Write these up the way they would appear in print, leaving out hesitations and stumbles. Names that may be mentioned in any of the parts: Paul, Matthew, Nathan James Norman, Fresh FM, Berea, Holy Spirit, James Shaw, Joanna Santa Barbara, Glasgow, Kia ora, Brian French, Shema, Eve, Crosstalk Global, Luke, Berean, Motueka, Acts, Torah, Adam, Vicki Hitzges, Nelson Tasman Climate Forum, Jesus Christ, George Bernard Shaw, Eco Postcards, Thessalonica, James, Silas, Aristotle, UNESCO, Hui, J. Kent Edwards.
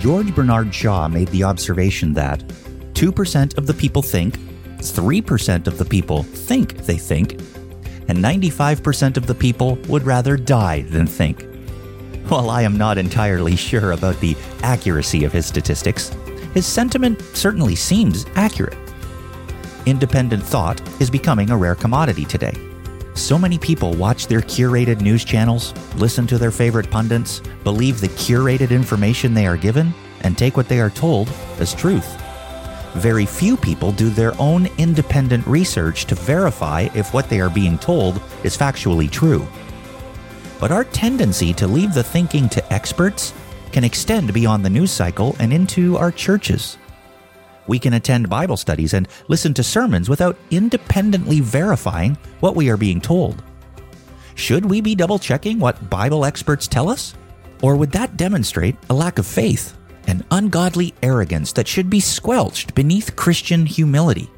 George Bernard Shaw made the observation that 2% of the people think, 3% of the people think they think, and 95% of the people would rather die than think. While I am not entirely sure about the accuracy of his statistics, his sentiment certainly seems accurate. Independent thought is becoming a rare commodity today. So many people watch their curated news channels, listen to their favorite pundits, believe the curated information they are given, and take what they are told as truth. Very few people do their own independent research to verify if what they are being told is factually true. But our tendency to leave the thinking to experts can extend beyond the news cycle and into our churches. We can attend Bible studies and listen to sermons without independently verifying what we are being told. Should we be double-checking what Bible experts tell us? Or would that demonstrate a lack of faith, an ungodly arrogance that should be squelched beneath Christian humility?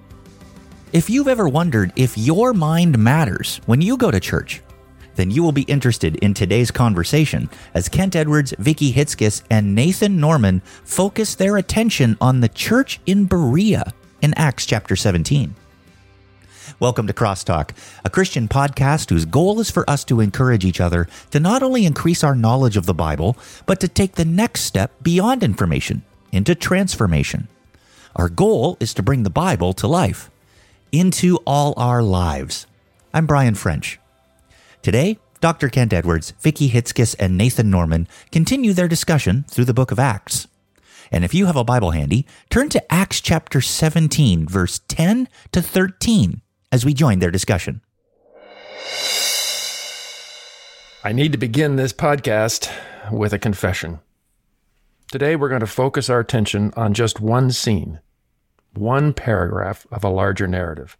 If you've ever wondered if your mind matters when you go to church, then you will be interested in today's conversation as Kent Edwards, Vicki Hitzges, and Nathan Norman focus their attention on the church in Berea in Acts chapter 17. Welcome to Crosstalk, a Christian podcast whose goal is for us to encourage each other to not only increase our knowledge of the Bible, but to take the next step beyond information into transformation. Our goal is to bring the Bible to life, into all our lives. I'm Brian French. Today, Dr. Kent Edwards, Vicki Hitzges, and Nathan Norman continue their discussion through the book of Acts. And if you have a Bible handy, turn to Acts chapter 17, verse 10 to 13, as we join their discussion. I need to begin this podcast with a confession. Today, we're going to focus our attention on just one scene, one paragraph of a larger narrative.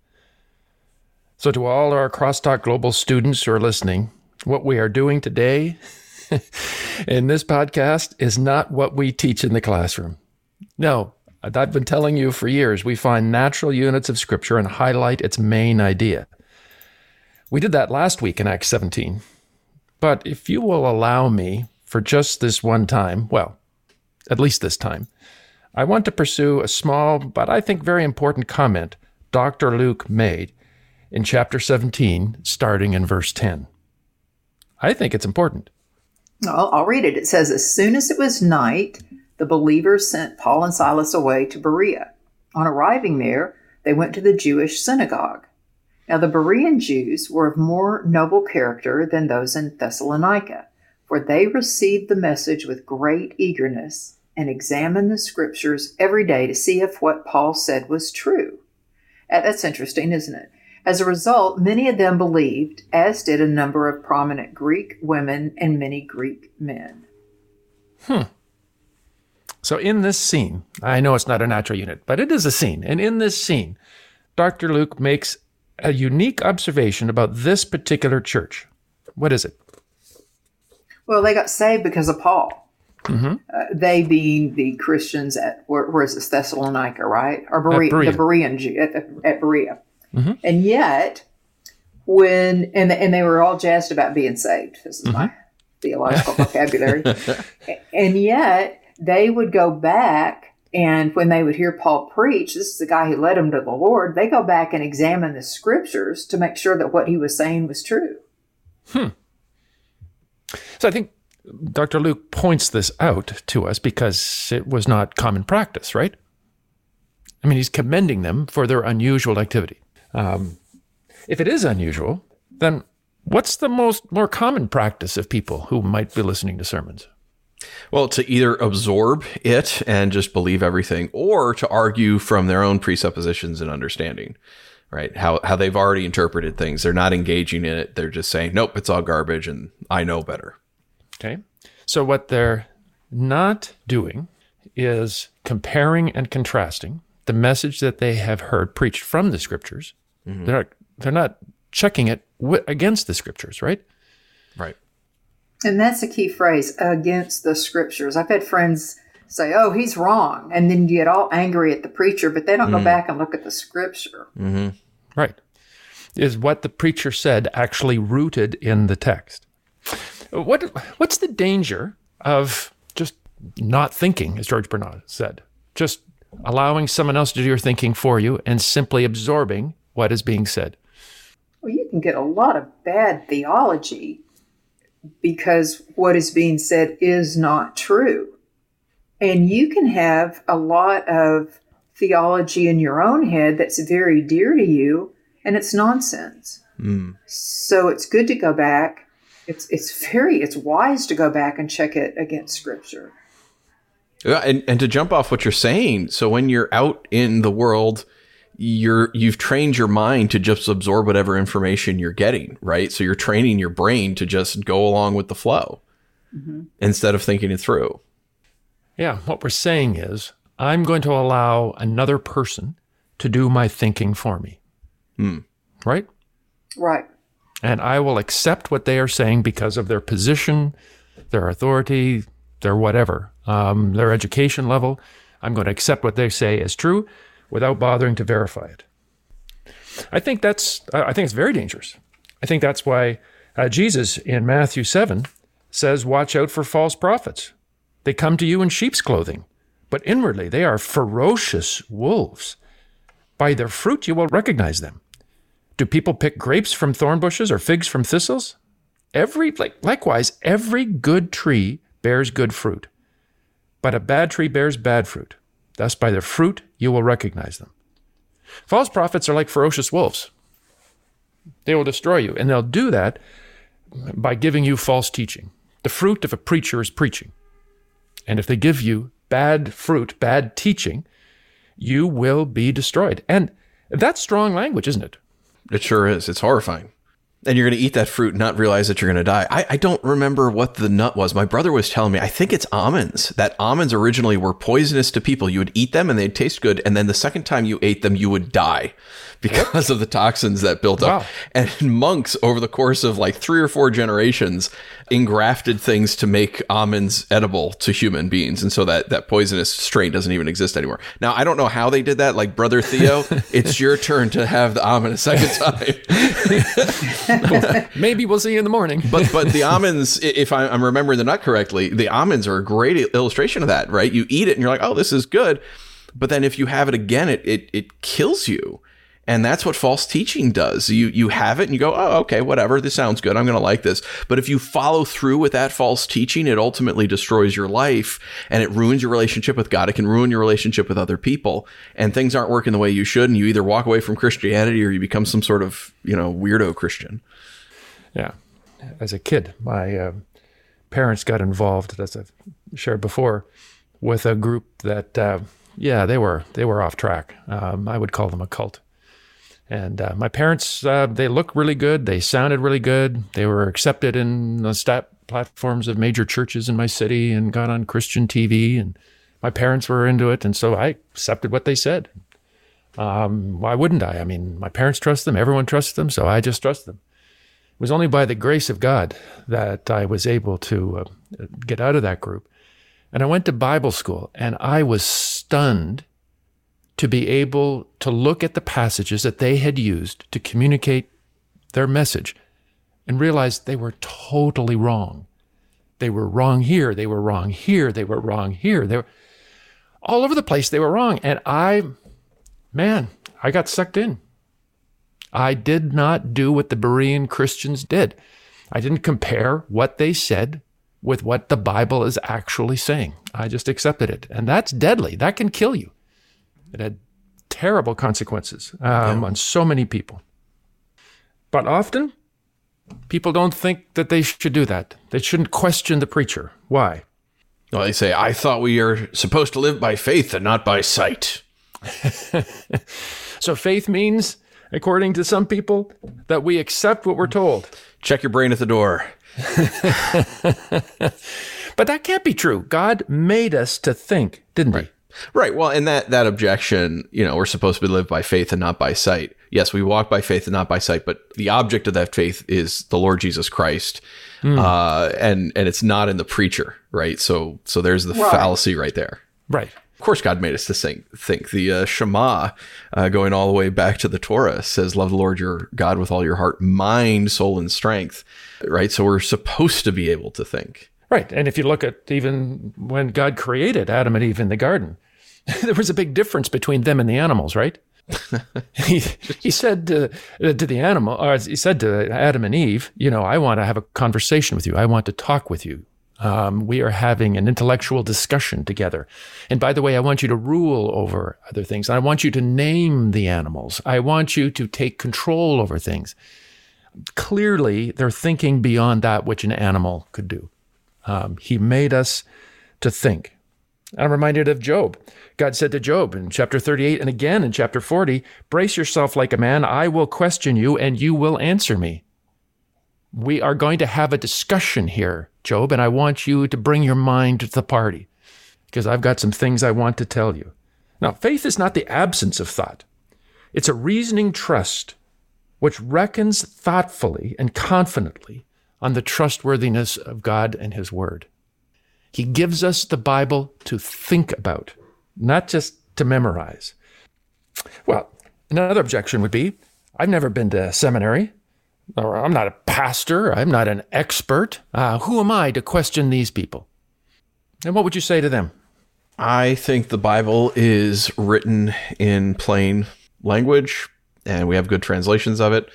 So to all our Crosstalk Global students who are listening, what we are doing today in this podcast is not what we teach in the classroom. No, I've been telling you for years, we find natural units of Scripture and highlight its main idea. We did that last week in Acts 17. But if you will allow me for just this one time, well, at least this time, I want to pursue a small but I think very important comment Dr. Luke made in chapter 17, starting in verse 10. I think it's important. I'll read it. It says, as soon as it was night, the believers sent Paul and Silas away to Berea. On arriving there, they went to the Jewish synagogue. Now the Berean Jews were of more noble character than those in Thessalonica, for they received the message with great eagerness and examined the Scriptures every day to see if what Paul said was true. That's interesting, isn't it? As a result, many of them believed, as did a number of prominent Greek women and many Greek men. So in this scene, I know it's not a natural unit, but it is a scene. And in this scene, Dr. Luke makes a unique observation about this particular church. What is it? Well, they got saved because of Paul. Mm-hmm. They being the Christians at, where is this, Thessalonica, right? Or Berea, the Berean Jew, at Berea. Mm-hmm. And yet, and they were all jazzed about being saved. This is my theological vocabulary. And yet, they would go back, and when they would hear Paul preach, this is the guy who led them to the Lord, they go back and examine the Scriptures to make sure that what he was saying was true. So I think Dr. Luke points this out to us because it was not common practice, right? I mean, he's commending them for their unusual activity. If it is unusual, then what's the more common practice of people who might be listening to sermons? Well, to either absorb it and just believe everything, or to argue from their own presuppositions and understanding, right? How they've already interpreted things. They're not engaging in it. They're just saying, nope, it's all garbage and I know better. Okay. So what they're not doing is comparing and contrasting the message that they have heard preached from the Scriptures. Mm-hmm. They're not checking it against the Scriptures, right? Right. And that's a key phrase, against the Scriptures. I've had friends say, oh, he's wrong, and then you get all angry at the preacher, but they don't go back and look at the Scripture. Mm-hmm. Right. Is what the preacher said actually rooted in the text? What's the danger of just not thinking, as George Bernard said, just allowing someone else to do your thinking for you and simply absorbing what is being said. Well, you can get a lot of bad theology because what is being said is not true. And you can have a lot of theology in your own head that's very dear to you, and it's nonsense. Mm. So it's good to go back. It's wise to go back and check it against Scripture. Yeah, and to jump off what you're saying, so when you're out in the world, you've trained your mind to just absorb whatever information you're getting, right? So you're training your brain to just go along with the flow instead of thinking it through. Yeah, what we're saying is, I'm going to allow another person to do my thinking for me, right? Right. And I will accept what they are saying because of their position, their authority, their whatever, their education level. I'm going to accept what they say as true without bothering to verify it. I think it's very dangerous. I think that's why Jesus in Matthew 7 says, watch out for false prophets. They come to you in sheep's clothing, but inwardly they are ferocious wolves. By their fruit you will recognize them. Do people pick grapes from thorn bushes or figs from thistles? Likewise, every good tree bears good fruit, but a bad tree bears bad fruit. Thus, by their fruit you will recognize them. False prophets are like ferocious wolves. They will destroy you, and they'll do that by giving you false teaching. The fruit of a preacher is preaching. And if they give you bad fruit, bad teaching, you will be destroyed. And that's strong language, isn't it? It sure is. It's horrifying. And you're going to eat that fruit and not realize that you're going to die. I don't remember what the nut was. My brother was telling me, I think it's almonds, that almonds originally were poisonous to people. You would eat them and they'd taste good. And then the second time you ate them, you would die because of the toxins that built up. Wow. And monks over the course of like 3 or 4 generations engrafted things to make almonds edible to human beings. And so that poisonous strain doesn't even exist anymore. Now, I don't know how they did that. Like, Brother Theo, it's your turn to have the almond a second time. Well, maybe we'll see you in the morning. But the almonds, if I'm remembering the nut correctly, the almonds are a great illustration of that, right? You eat it and you're like, oh, this is good. But then if you have it again, it kills you. And that's what false teaching does. You have it and you go, oh, okay, whatever. This sounds good. I'm going to like this. But if you follow through with that false teaching, it ultimately destroys your life and it ruins your relationship with God. It can ruin your relationship with other people, and things aren't working the way you should. And you either walk away from Christianity or you become some sort of, weirdo Christian. Yeah. As a kid, my parents got involved, as I've shared before, with a group that, they were off track. I would call them a cult. And my parents, they looked really good. They sounded really good. They were accepted in the platforms of major churches in my city and got on Christian TV. And my parents were into it. And so I accepted what they said. Why wouldn't I? I mean, my parents trust them. Everyone trusts them. So I just trust them. It was only by the grace of God that I was able to get out of that group. And I went to Bible school, and I was stunned to be able to look at the passages that they had used to communicate their message and realize they were totally wrong. They were wrong here, they were wrong here, they were wrong here. They were all over the place, they were wrong. And I got sucked in. I did not do what the Berean Christians did. I didn't compare what they said with what the Bible is actually saying. I just accepted it. And that's deadly. That can kill you. It had terrible consequences on so many people. But often, people don't think that they should do that. They shouldn't question the preacher. Why? Well, they say, I thought we are supposed to live by faith and not by sight. So faith means, according to some people, that we accept what we're told. Check your brain at the door. But that can't be true. God made us to think, didn't he? Right. Well, and that objection, we're supposed to live by faith and not by sight. Yes, we walk by faith and not by sight, but the object of that faith is the Lord Jesus Christ. And it's not in the preacher, right? So there's the fallacy right there. Right. Of course, God made us to think. The Shema, going all the way back to the Torah, says, love the Lord your God with all your heart, mind, soul, and strength, right? So we're supposed to be able to think. Right. And if you look at even when God created Adam and Eve in the garden, there was a big difference between them and the animals, right? He said to the animal, or he said to Adam and Eve, you know, I want to have a conversation with you. I want to talk with you. We are having an intellectual discussion together. And by the way, I want you to rule over other things. I want you to name the animals. I want you to take control over things. Clearly, they're thinking beyond that which an animal could do. He made us to think. I'm reminded of Job. God said to Job in chapter 38 and again in chapter 40, brace yourself like a man, I will question you and you will answer me. We are going to have a discussion here, Job, and I want you to bring your mind to the party because I've got some things I want to tell you. Now, faith is not the absence of thought. It's a reasoning trust which reckons thoughtfully and confidently on the trustworthiness of God and his word. He gives us the Bible to think about, not just to memorize. Well, another objection would be, I've never been to seminary, or I'm not a pastor, I'm not an expert. Who am I to question these people? And what would you say to them? I think the Bible is written in plain language, and we have good translations of it,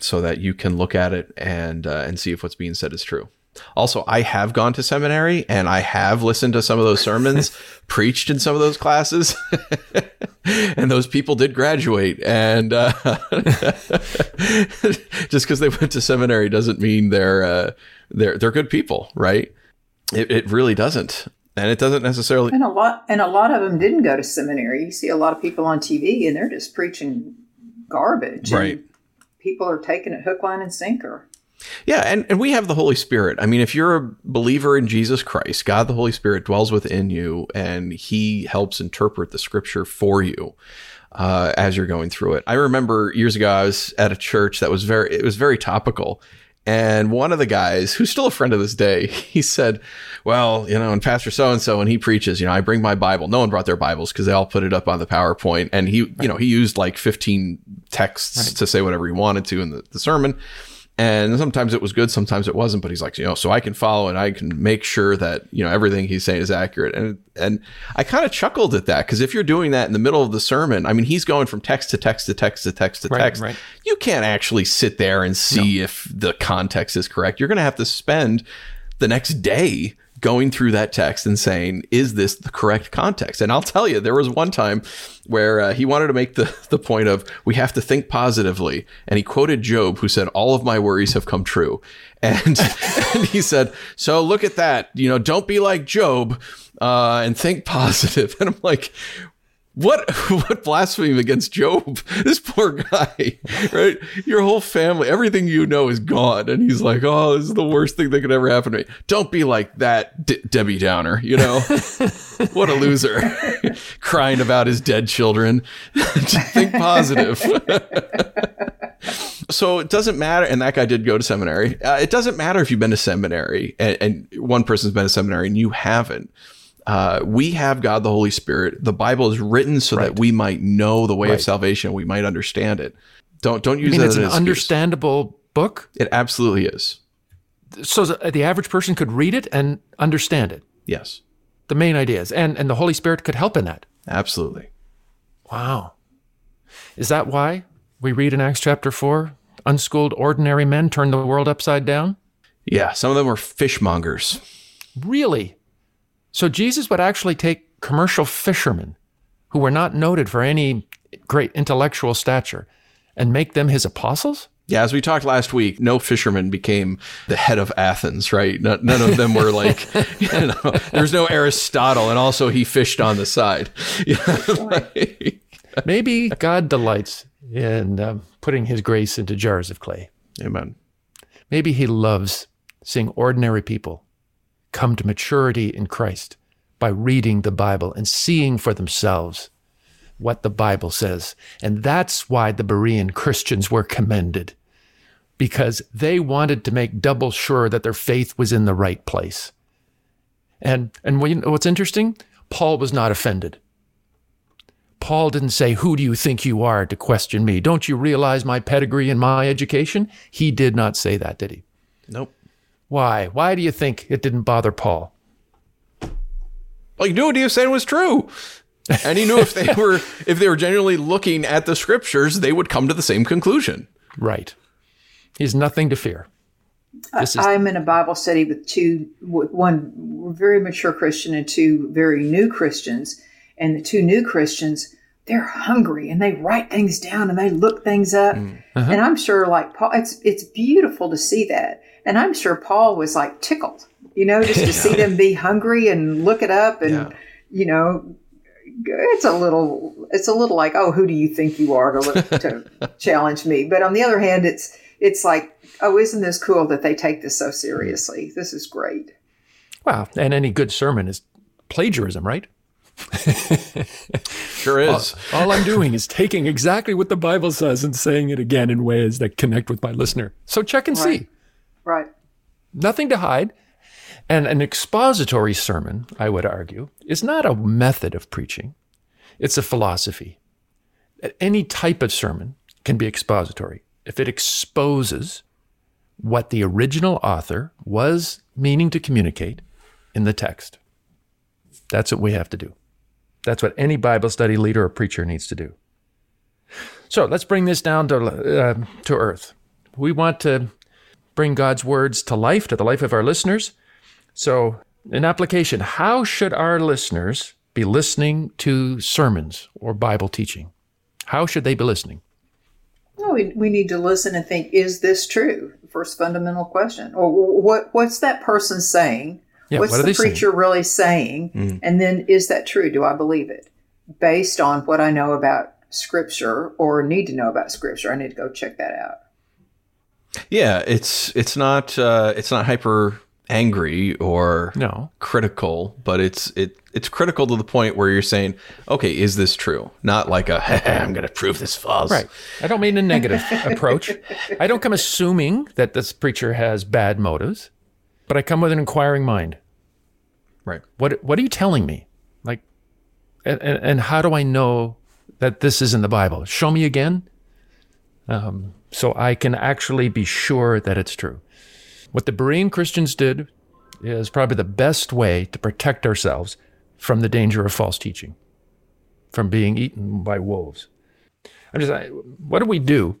so that you can look at it and see if what's being said is true. Also, I have gone to seminary and I have listened to some of those sermons preached in some of those classes and those people did graduate. And just because they went to seminary doesn't mean they're good people, right? It really doesn't. And it doesn't necessarily. And a lot of them didn't go to seminary. You see a lot of people on TV and they're just preaching garbage. Right. And people are taking it hook, line, and sinker. Yeah, and we have the Holy Spirit. I mean, if you're a believer in Jesus Christ, God, the Holy Spirit dwells within you, and he helps interpret the scripture for you as you're going through it. I remember years ago, I was at a church that was very topical. And one of the guys, who's still a friend to this day, he said, well, you know, and Pastor so-and-so, and he preaches, you know, I bring my Bible. No one brought their Bibles because they all put it up on the PowerPoint. And he, you know, he used like 15 texts to say whatever he wanted to in the sermon. And sometimes it was good, sometimes it wasn't, but he's like, you know, so I can follow and I can make sure that, you know, everything he's saying is accurate. And I kind of chuckled at that because if you're doing that in the middle of the sermon, I mean, he's going from text to text to text to text to text. Right. You can't actually sit there and see if the context is correct. You're going to have to spend the next day going through that text and saying, is this the correct context? And I'll tell you, there was one time where he wanted to make the point of, we have to think positively. And he quoted Job, who said, all of my worries have come true. And, and he said, so look at that, you know, don't be like Job and think positive. And I'm like, What blasphemy against Job? This poor guy, right? Your whole family, everything you know is gone. And he's like, oh, this is the worst thing that could ever happen to me. Don't be like that, Debbie Downer, you know? What a loser. Crying about his dead children. Think positive. So it doesn't matter. And that guy did go to seminary. It doesn't matter if you've been to seminary and one person's been to seminary and you haven't. We have God, the Holy Spirit. The Bible is written so that we might know the way of salvation. We might understand it. Don't use that as an excuse. Understandable book? It absolutely is. So the average person could read it and understand it. Yes. The main ideas. And the Holy Spirit could help in that. Absolutely. Wow. Is that why we read in Acts chapter 4, unschooled ordinary men turned the world upside down? Yeah. Some of them were fishmongers. Really? So Jesus would actually take commercial fishermen who were not noted for any great intellectual stature and make them his apostles? Yeah, as we talked last week, no fisherman became the head of Athens, right? None of them were like, you know, there's no Aristotle, and also he fished on the side. You know, like. Maybe God delights in putting his grace into jars of clay. Amen. Maybe he loves seeing ordinary people come to maturity in Christ by reading the Bible and seeing for themselves what the Bible says. And that's why the Berean Christians were commended, because they wanted to make double sure that their faith was in the right place. And what's interesting, Paul was not offended. Paul didn't say, who do you think you are to question me? Don't you realize my pedigree and my education? He did not say that, did he? Nope. Why? Why do you think it didn't bother Paul? Well, he knew what he was saying was true. And he knew if they were genuinely looking at the scriptures, they would come to the same conclusion. Right. He's nothing to fear. I'm in a Bible study with one very mature Christian and two very new Christians. And the two new Christians, they're hungry and they write things down and they look things up. Uh-huh. And I'm sure, like Paul, it's beautiful to see that. And I'm sure Paul was like tickled, just to see them be hungry and look it up. And, it's a little like, oh, who do you think you are to challenge me? But on the other hand, it's like, oh, isn't this cool that they take this so seriously? This is great. Wow. And any good sermon is plagiarism, right? Sure is. All I'm doing is taking exactly what the Bible says and saying it again in ways that connect with my listener. So check and see. Right. Nothing to hide. And an expository sermon, I would argue, is not a method of preaching. It's a philosophy. Any type of sermon can be expository if it exposes what the original author was meaning to communicate in the text. That's what we have to do. That's what any Bible study leader or preacher needs to do. So let's bring this down to earth. We want to bring God's words to life, to the life of our listeners. So in application, how should our listeners be listening to sermons or Bible teaching? How should they be listening? No, we need to listen and think, is this true? First fundamental question. Or what's that person saying? Yeah, what's the preacher really saying? Mm. And then, is that true? Do I believe it? Based on what I know about Scripture or need to know about Scripture, I need to go check that out. Yeah, it's not hyper angry or critical, but it's critical to the point where you're saying, okay, is this true? Not like a, I'm going to prove this false. Right. I don't mean a negative approach. I don't come assuming that this preacher has bad motives. But I come with an inquiring mind. Right. What are you telling me? Like, and how do I know that this is in the Bible? Show me again, so I can actually be sure that it's true. What the Berean Christians did is probably the best way to protect ourselves from the danger of false teaching, from being eaten by wolves. What do we do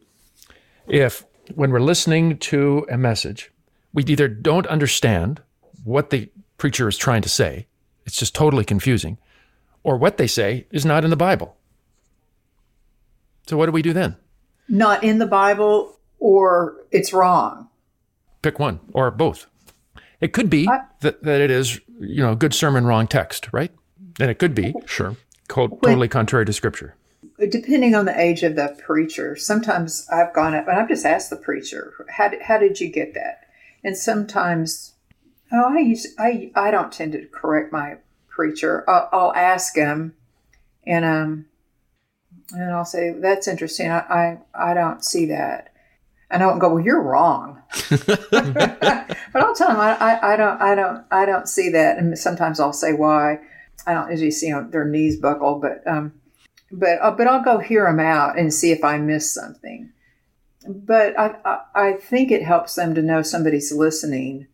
if, when we're listening to a message, we either don't understand what the preacher is trying to say, it's just totally confusing, or what they say is not in the Bible? So what do we do then? Not in the Bible, or it's wrong. Pick one, or both. It could be that it is, good sermon, wrong text, right? And it could be, sure, totally contrary to Scripture. Depending on the age of the preacher, sometimes I've gone up, and I've just asked the preacher, how did you get that? And sometimes, I don't tend to correct my preacher. I'll ask him, and I'll say, that's interesting. I don't see that. And I won't go, well, you're wrong. But I'll tell him, I don't see that. And sometimes I'll say why. I don't usually see their knees buckle, but I'll go hear him out and see if I miss something. But I think it helps them to know somebody's listening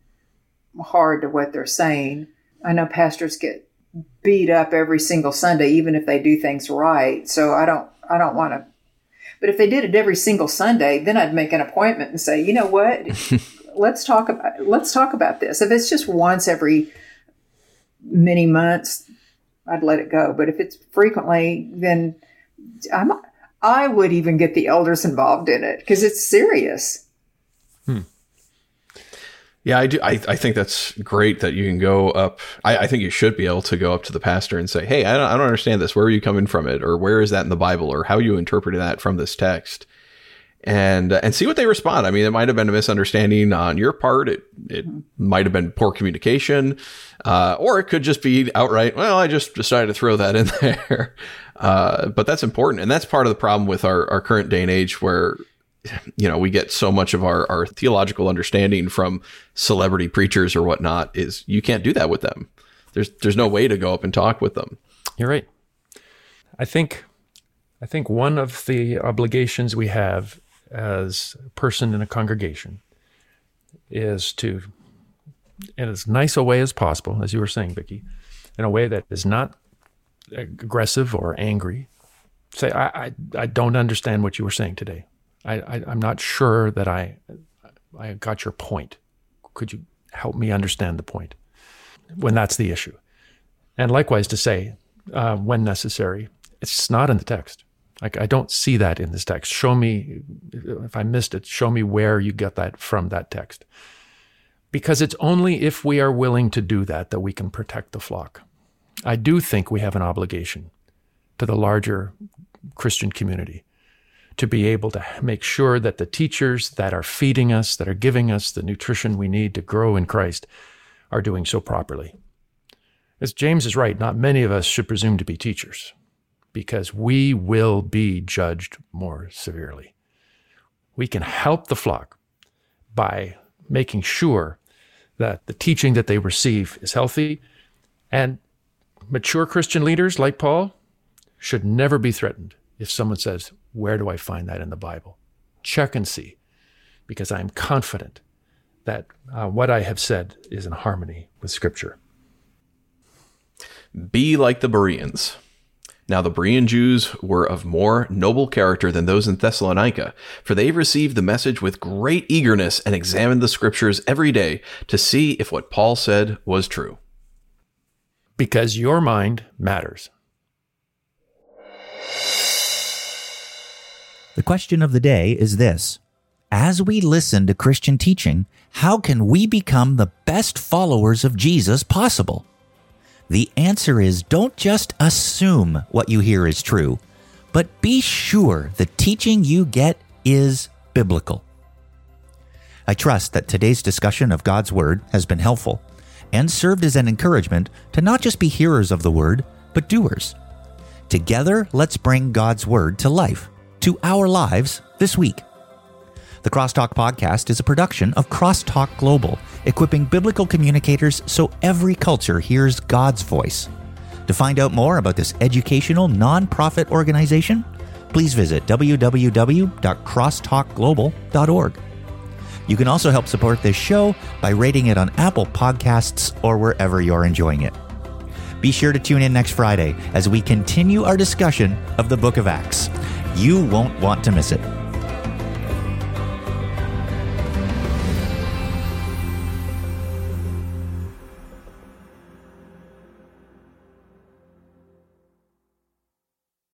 hard to what they're saying. I know pastors get beat up every single Sunday, even if they do things right. So I don't want to. But if they did it every single Sunday, then I'd make an appointment and say, you know what, let's talk about this. If it's just once every many months, I'd let it go. But if it's frequently, then I would even get the elders involved in it because it's serious. Yeah, I do. I think that's great that you can go up. I think you should be able to go up to the pastor and say, hey, I don't understand this. Where are you coming from it? Or where is that in the Bible? Or how you interpreted that from this text? And see what they respond. I mean, it might have been a misunderstanding on your part. It might have been poor communication, or it could just be outright, well, I just decided to throw that in there. But that's important. And that's part of the problem with our current day and age where, we get so much of our theological understanding from celebrity preachers or whatnot is you can't do that with them. There's no way to go up and talk with them. You're right. I think one of the obligations we have as a person in a congregation is to in as nice a way as possible, as you were saying, Vicki, in a way that is not aggressive or angry. Say, I don't understand what you were saying today. I'm not sure that I got your point. Could you help me understand the point? When that's the issue. And likewise to say, when necessary, it's just not in the text. I don't see that in this text. Show me, if I missed it, show me where you get that from that text. Because it's only if we are willing to do that that we can protect the flock. I do think we have an obligation to the larger Christian community to be able to make sure that the teachers that are feeding us, that are giving us the nutrition we need to grow in Christ, are doing so properly. As James is right, not many of us should presume to be teachers, because we will be judged more severely. We can help the flock by making sure that the teaching that they receive is healthy, and mature Christian leaders like Paul should never be threatened if someone says, where do I find that in the Bible? Check and see, because I'm confident that what I have said is in harmony with Scripture. Be like the Bereans. Now the Berean Jews were of more noble character than those in Thessalonica, for they received the message with great eagerness and examined the Scriptures every day to see if what Paul said was true. Because your mind matters. The question of the day is this: as we listen to Christian teaching, how can we become the best followers of Jesus possible? The answer is, don't just assume what you hear is true, but be sure the teaching you get is biblical. I trust that today's discussion of God's Word has been helpful and served as an encouragement to not just be hearers of the Word, but doers. Together, let's bring God's Word to life, to our lives this week. The Crosstalk Podcast is a production of Crosstalk Global, equipping biblical communicators so every culture hears God's voice. To find out more about this educational nonprofit organization, please visit www.crosstalkglobal.org. You can also help support this show by rating it on Apple Podcasts or wherever you're enjoying it. Be sure to tune in next Friday as we continue our discussion of the Book of Acts. You won't want to miss it.